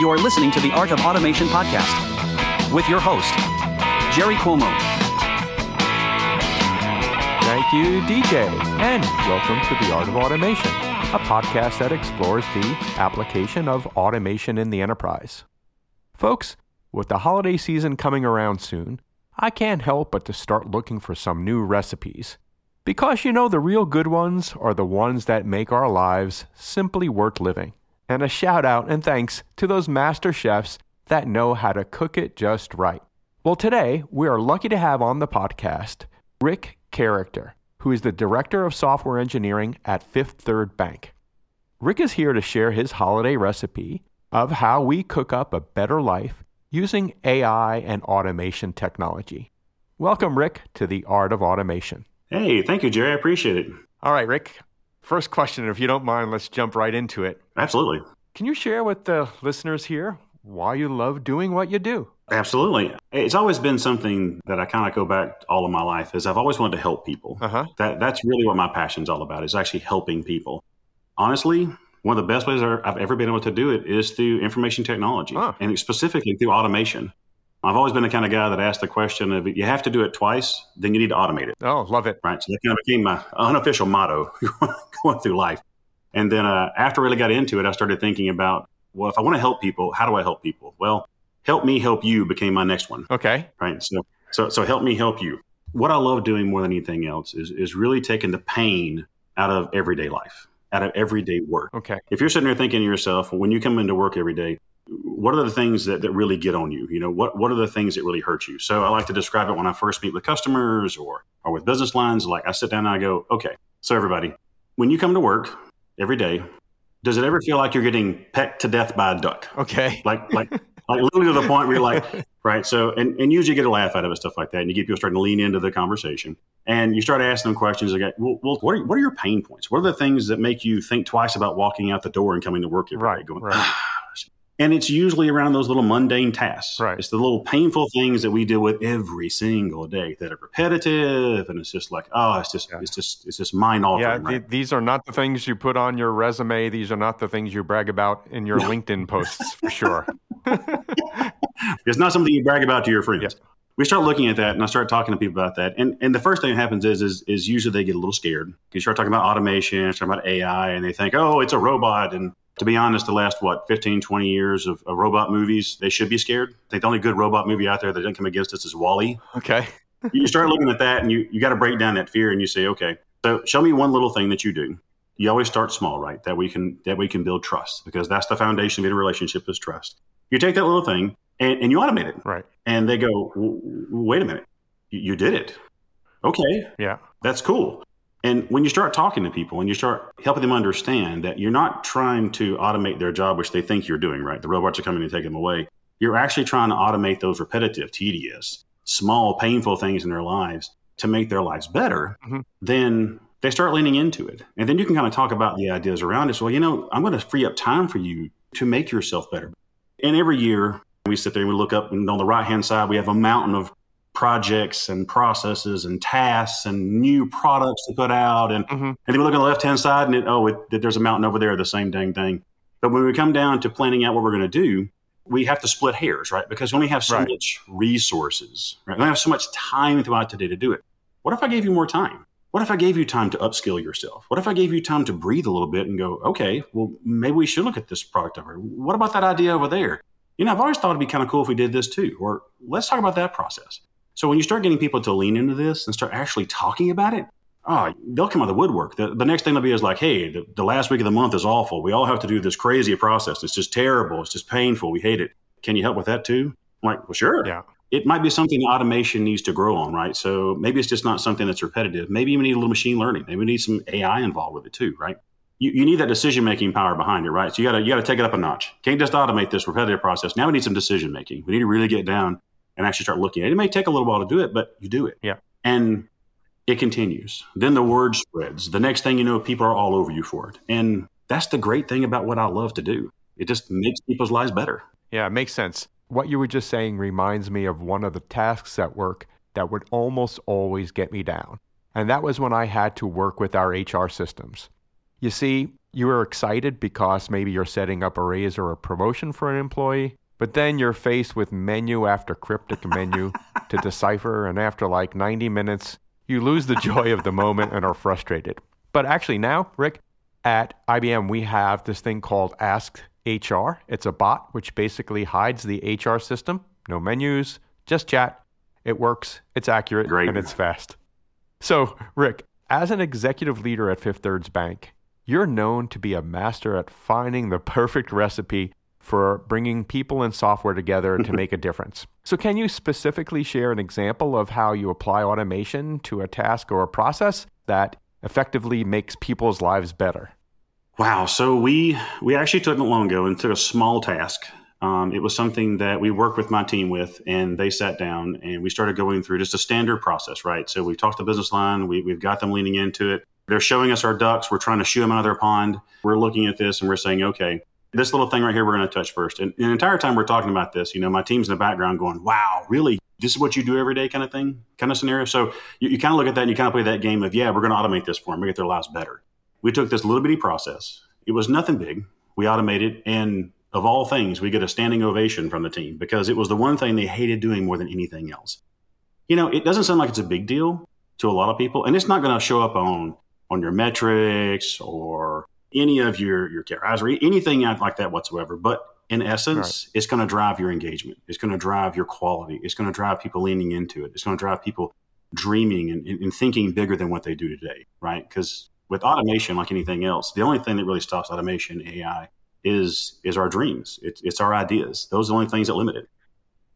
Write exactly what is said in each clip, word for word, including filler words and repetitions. You're listening to the Art of Automation podcast with your host, Jerry Cuomo. Thank you, D J, and welcome to the Art of Automation, a podcast that explores the application of automation in the enterprise. Folks, with the holiday season coming around soon, I can't help but to start looking for some new recipes, because you know the real good ones are the ones that make our lives simply worth living. And a shout out and thanks to those master chefs that know how to cook it just right. Well, today we are lucky to have on the podcast Rick Character, who is the Director of Software Engineering at Fifth Third Bank. Rick is here to share his holiday recipe of how we cook up a better life using A I and automation technology. Welcome, Rick, to the Art of Automation. Hey, thank you, Jerry. I appreciate it. All right, Rick. First question, if you don't mind, let's jump right into it. Absolutely. Can you share with the listeners here why you love doing what you do? Absolutely. It's always been something that I kind of go back all of my life is I've always wanted to help people. Uh-huh. That That's really what my passion's all about, is actually helping people. Honestly, one of the best ways I've ever been able to do it is through information technology, huh. and specifically through automation. I've always been the kind of guy that asked the question of, you have to do it twice, then you need to automate it. Oh, love it. Right. So that kind of became my unofficial motto going through life. And then uh, after I really got into it, I started thinking about, well, if I want to help people, how do I help people? Well, help me help you became my next one. Okay. Right. So so, so help me help you. What I love doing more than anything else is is really taking the pain out of everyday life, out of everyday work. Okay. If you're sitting there thinking to yourself, well, when you come into work every day, what are the things that, that really get on you? You know, what, what are the things that really hurt you? So I like to describe it when I first meet with customers or, or with business lines. Like I sit down and I go, okay, so everybody, when you come to work every day, does it ever feel like you're getting pecked to death by a duck? Okay. Like, like, like literally to the point where you're like, right. So, and, and usually you get a laugh out of it, stuff like that. And you get people starting to lean into the conversation and you start asking them questions. Like, well, well what, are, what are your pain points? What are the things that make you think twice about walking out the door and coming to work every right, day? Going, right. Ah. And it's usually around those little mundane tasks. Right. It's the little painful things that we deal with every single day that are repetitive, and it's just like, oh, it's just, yeah. it's just, it's just mind-altering. Yeah, right? th- these are not the things you put on your resume. These are not the things you brag about in your LinkedIn posts, for sure. It's not something you brag about to your friends. Yeah. We start looking at that, and I start talking to people about that. And and the first thing that happens is is, is usually they get a little scared. You start talking about automation, start about A I, and they think, oh, it's a robot, and to be honest, the last, what, fifteen, twenty years of, of robot movies, they should be scared. I think the only good robot movie out there that didn't come against us is WALL-E. Okay. You start looking at that and you, you got to break down that fear and you say, okay, so show me one little thing that you do. You always start small, right? That we can that we can build trust, because that's the foundation of any relationship is trust. You take that little thing and, and you automate it. Right. And they go, wait a minute, you, you did it. Okay. Yeah. That's cool. And when you start talking to people and you start helping them understand that you're not trying to automate their job, which they think you're doing, right? The robots are coming to take them away. You're actually trying to automate those repetitive, tedious, small, painful things in their lives to make their lives better. Mm-hmm. Then they start leaning into it. And then you can kind of talk about the ideas around it. So, well, you know, I'm going to free up time for you to make yourself better. And every year we sit there and we look up, and on the right-hand side, we have a mountain of projects and processes and tasks and new products to put out. And, mm-hmm. and then we look on the left-hand side and it, oh, it, there's a mountain over there, the same dang thing. But when we come down to planning out what we're going to do, we have to split hairs, right? Because we only have so right. much resources, right? We only have so much time throughout today to do it. What if I gave you more time? What if I gave you time to upskill yourself? What if I gave you time to breathe a little bit and go, okay, well, maybe we should look at this product over here. What about that idea over there? You know, I've always thought it'd be kind of cool if we did this too, or let's talk about that process. So when you start getting people to lean into this and start actually talking about it, oh, they'll come out of the woodwork. The, the next thing they'll be is like, hey, the, the last week of the month is awful. We all have to do this crazy process. It's just terrible. It's just painful. We hate it. Can you help with that too? I'm like, well, sure. Yeah. It might be something automation needs to grow on, right? So maybe it's just not something that's repetitive. Maybe we need a little machine learning. Maybe we need some A I involved with it too, right? You, you need that decision-making power behind it, right? So you got to you got to take it up a notch. Can't just automate this repetitive process. Now we need some decision-making. We need to really get down and actually start looking at it. It may take a little while to do it, but you do it. Yeah. And it continues. Then the word spreads. The next thing you know, people are all over you for it. And that's the great thing about what I love to do. It just makes people's lives better. Yeah, it makes sense. what you were just saying reminds me of one of the tasks at work that would almost always get me down. And that was when I had to work with our H R systems. You see, you were excited because maybe you're setting up a raise or a promotion for an employee, but then you're faced with menu after cryptic menu to decipher, and after like ninety minutes, you lose the joy of the moment and are frustrated. But actually now, Rick, at I B M, we have this thing called Ask H R. It's a bot which basically hides the H R system. No menus, just chat. It works, it's accurate, Great. And it's fast. So, Rick, as an executive leader at Fifth Third Bank, you're known to be a master at finding the perfect recipe for bringing people and software together to make a difference. So can you specifically share an example of how you apply automation to a task or a process that effectively makes people's lives better? Wow. So we we actually took it long ago and took a small task. Um, it was something that we worked with my team with, and they sat down and we started going through just a standard process, right? So we talked to the business line, we, we've got them leaning into it. They're showing us our ducks. We're trying to shoo them out of their pond. We're looking at this and we're saying, okay, this little thing right here, we're going to touch first. And, and the entire time we're talking about this, you know, my team's in the background going, wow, really? This is what you do every day kind of thing, kind of scenario. So you, you kind of look at that and you kind of play that game of, yeah, we're going to automate this for them, make their lives better. We took this little bitty process. It was nothing big. We automated. And of all things, we get a standing ovation from the team because it was the one thing they hated doing more than anything else. You know, it doesn't sound like it's a big deal to a lot of people. And it's not going to show up on, on your metrics or any of your, your K P Is or anything like that whatsoever. But in essence, right. It's going to drive your engagement. It's going to drive your quality. It's going to drive people leaning into it. It's going to drive people dreaming and, and thinking bigger than what they do today, right? Because with automation, like anything else, the only thing that really stops automation, A I, is is our dreams. It's, it's our ideas. Those are the only things that limit it.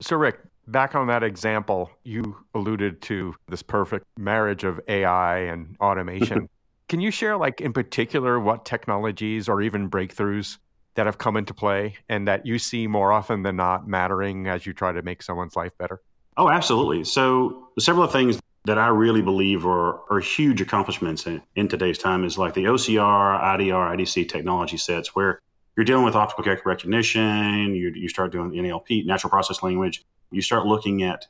So, Rick, back on that example, you alluded to this perfect marriage of A I and automation. Can you share, like, in particular, what technologies or even breakthroughs that have come into play and that you see more often than not mattering as you try to make someone's life better? Oh, absolutely. So several things that I really believe are, are huge accomplishments in, in today's time is like the O C R, I D R, I D C technology sets where you're dealing with optical character recognition, you, you start doing N L P, natural process language, you start looking at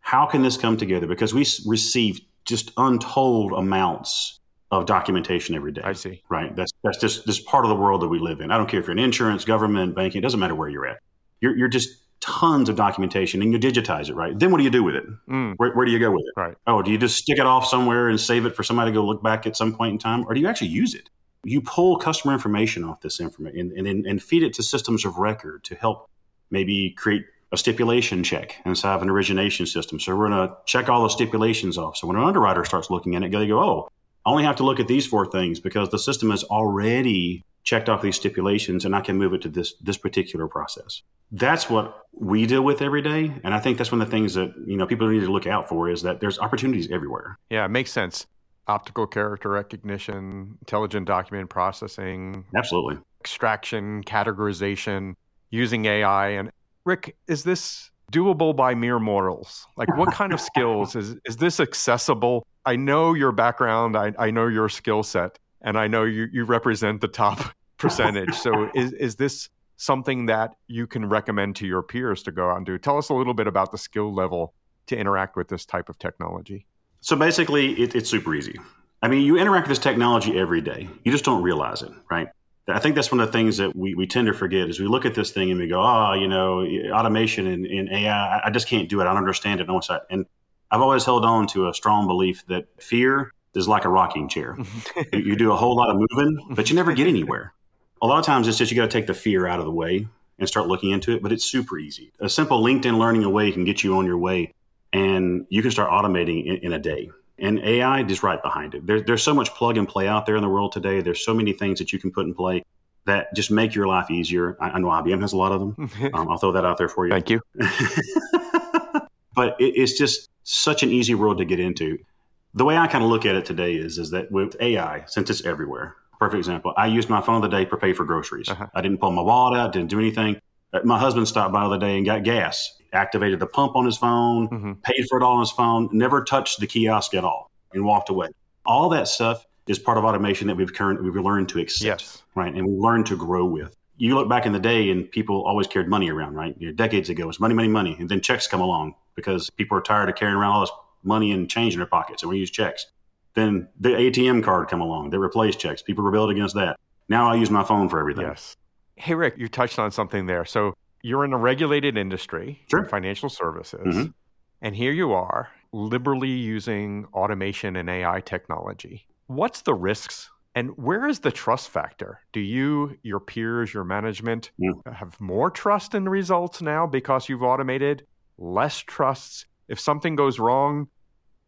how can this come together? Because we receive just untold amounts of documentation every day. I see. Right. That's that's just this part of the world that we live in. I don't care if you're in insurance, government, banking, it doesn't matter where you're at. You're, you're just tons of documentation and you digitize it, right? Then what do you do with it? Mm. Where, where do you go with it? Right. Oh, do you just stick it off somewhere and save it for somebody to go look back at some point in time? Or do you actually use it? You pull customer information off this information and, and, and feed it to systems of record to help maybe create a stipulation check inside of an origination system. So we're going to check all the stipulations off. So when an underwriter starts looking at it, they go, oh, I only have to look at these four things because the system has already checked off these stipulations and I can move it to this this particular process. That's what we deal with every day. And I think that's one of the things that, you know, people need to look out for is that there's opportunities everywhere. Yeah, it makes sense. Optical character recognition, intelligent document processing. Absolutely. Extraction, categorization, using A I. And Rick, is this doable by mere mortals? Like what kind of skills is, is this accessible? I know your background, I, I know your skill set, and I know you, you represent the top percentage. So is, is this something that you can recommend to your peers to go out and do? Tell us a little bit about the skill level to interact with this type of technology. So basically, it, it's super easy. I mean, you interact with this technology every day. You just don't realize it, right? I think that's one of the things that we, we tend to forget is we look at this thing and we go, oh, you know, automation and, and A I, I just can't do it. I don't understand it. No, it's not. And I've always held on to a strong belief that fear is like a rocking chair. You do a whole lot of moving, but you never get anywhere. A lot of times it's just you got to take the fear out of the way and start looking into it, but it's super easy. A simple LinkedIn Learning away can get you on your way and you can start automating in, in a day. And A I is right behind it. There, there's so much plug and play out there in the world today. There's so many things that you can put in play that just make your life easier. I, I know I B M has a lot of them. Um, I'll throw that out there for you. Thank you. But it, it's just such an easy world to get into. The way I kind of look at it today is, is that with A I, since it's everywhere, perfect example, I used my phone the day to pay for groceries. Uh-huh. I didn't pull my wallet out, didn't do anything. My husband stopped by the other day and got gas, activated the pump on his phone, mm-hmm. paid for it all on his phone, never touched the kiosk at all and walked away. All that stuff is part of automation that we've current, we've learned to accept, yes. right? And we learn to grow with. you look back in the day and people always carried money around, right? You know, decades ago, it was money, money, money. And then checks come along because people are tired of carrying around all this money and change in their pockets. And we use checks. Then the A T M card come along. They replaced checks. People rebelled against that. Now I use my phone for everything. Yes. Hey, Rick, you touched on something there. So you're in a regulated industry, sure. in financial services, mm-hmm. and here you are liberally using automation and A I technology. What's the risks and where is the trust factor? Do you, your peers, your management yeah. have more trust in the results now because you've automated, less trusts? If something goes wrong,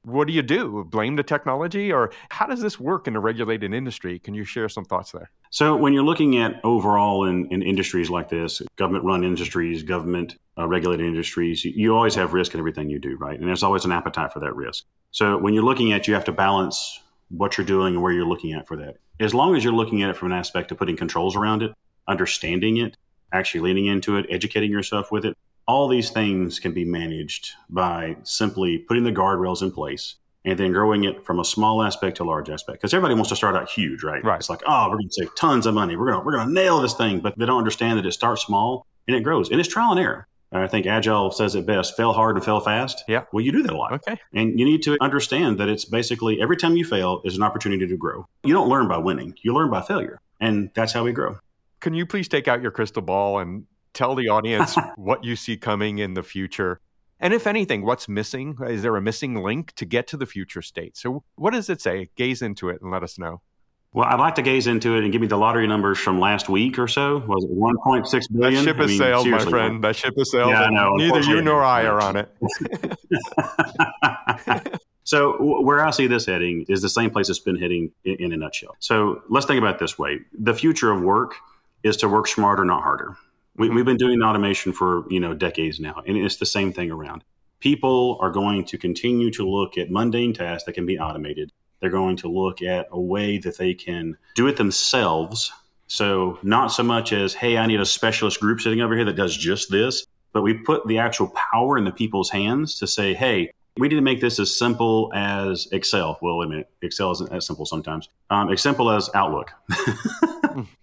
what do you do? Blame the technology? Or how does this work in a regulated industry? Can you share some thoughts there? So when you're looking at overall in, in industries like this, government-run industries, government-regulated uh, industries, you always have risk in everything you do, right? And there's always an appetite for that risk. So when you're looking at, you have to balance what you're doing and where you're looking at for that. As long as you're looking at it from an aspect of putting controls around it, understanding it, actually leaning into it, educating yourself with it, all these things can be managed by simply putting the guardrails in place and then growing it from a small aspect to a large aspect. Because everybody wants to start out huge, right? Right. It's like, oh, we're going to save tons of money. We're going we're going to nail this thing. But they don't understand that it starts small and it grows. And it's trial and error. And I think Agile says it best, fail hard and fail fast. Yeah. Well, you do that a lot. Okay. And you need to understand that it's basically every time you fail is an opportunity to grow. You don't learn by winning. You learn by failure. And that's how we grow. Can you please take out your crystal ball and tell the audience what you see coming in the future? And if anything, what's missing? Is there a missing link to get to the future state? So what does it say? Gaze into it and let us know. Well, I'd like to gaze into it and give me the lottery numbers from last week or so. Was it one point six billion? That ship has I mean, sailed, my friend. Man. That ship has sailed. Yeah, I know. Neither you nor I are on it. So where I see this heading is the same place it's been heading in a nutshell. So let's think about it this way. The future of work is to work smarter, not harder. We, we've been doing automation for, you know, decades now, and it's the same thing around. People are going to continue to look at mundane tasks that can be automated. They're going to look at a way that they can do it themselves. So not so much as, hey, I need a specialist group sitting over here that does just this, but we put the actual power in the people's hands to say, hey, we need to make this as simple as Excel. Well, wait a minute, Excel isn't as simple sometimes. Um, as simple as Outlook,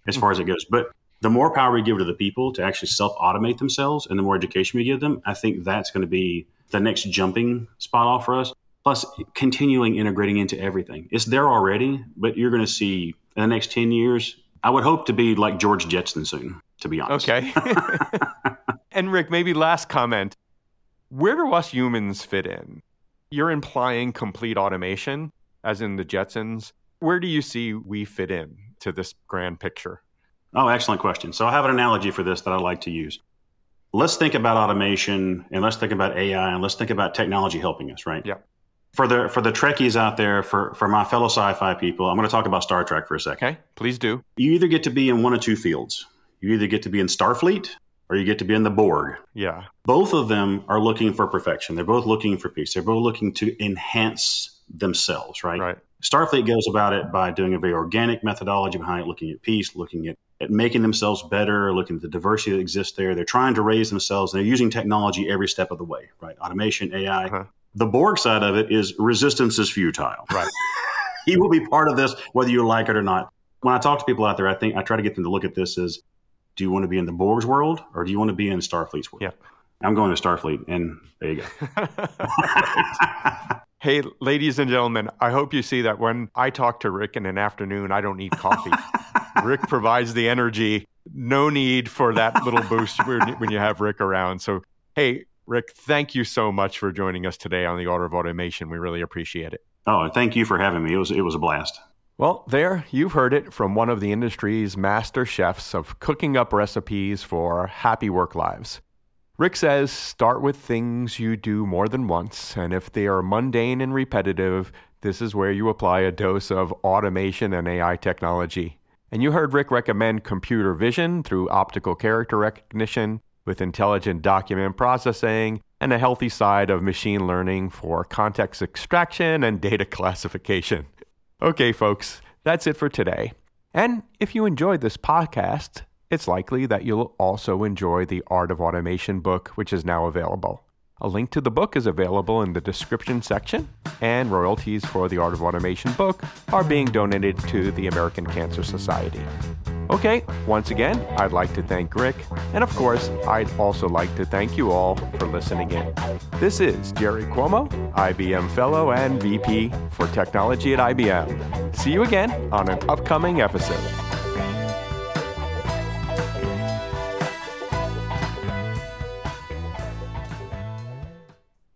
as far as it goes. But the more power we give to the people to actually self-automate themselves and the more education we give them, I think that's going to be the next jumping spot off for us. Plus, continuing integrating into everything. It's there already, but you're going to see in the next ten years, I would hope to be like George Jetson soon, to be honest. Okay. And Rick, maybe last comment. Where do us humans fit in? You're implying complete automation, as in the Jetsons. Where do you see we fit in to this grand picture? Oh, excellent question. So I have an analogy for this that I like to use. Let's think about automation and let's think about A I and let's think about technology helping us, right? Yeah. For the for the Trekkies out there, for, for my fellow sci-fi people, I'm going to talk about Star Trek for a second. Okay, please do. You either get to be in one of two fields. You either get to be in Starfleet or you get to be in the Borg. Yeah. Both of them are looking for perfection. They're both looking for peace. They're both looking to enhance themselves, right? Right. Starfleet goes about it by doing a very organic methodology behind it, looking at peace, looking at, at making themselves better, looking at the diversity that exists there. They're trying to raise themselves, and they're using technology every step of the way, right? Automation, A I. Uh-huh. The Borg side of it is resistance is futile. Right. He will be part of this, whether you like it or not. When I talk to people out there, I think I try to get them to look at this as, do you want to be in the Borg's world, or do you want to be in Starfleet's world? Yeah. I'm going to Starfleet, and there you go. Hey, ladies and gentlemen, I hope you see that when I talk to Rick in an afternoon, I don't need coffee. Rick provides the energy. No need for that little boost when you have Rick around. So, hey, Rick, thank you so much for joining us today on the Art of Automation. We really appreciate it. Oh, thank you for having me. It was it was a blast. Well, there, you've heard it from one of the industry's master chefs of cooking up recipes for happy work lives. Rick says, start with things you do more than once, and if they are mundane and repetitive, this is where you apply a dose of automation and A I technology. And you heard Rick recommend computer vision through optical character recognition with intelligent document processing and a healthy side of machine learning for context extraction and data classification. Okay, folks, that's it for today. And if you enjoyed this podcast, it's likely that you'll also enjoy the Art of Automation book, which is now available. A link to the book is available in the description section, and royalties for the Art of Automation book are being donated to the American Cancer Society. Okay, once again, I'd like to thank Rick, and of course, I'd also like to thank you all for listening in. This is Jerry Cuomo, I B M Fellow and V P for Technology at I B M. See you again on an upcoming episode.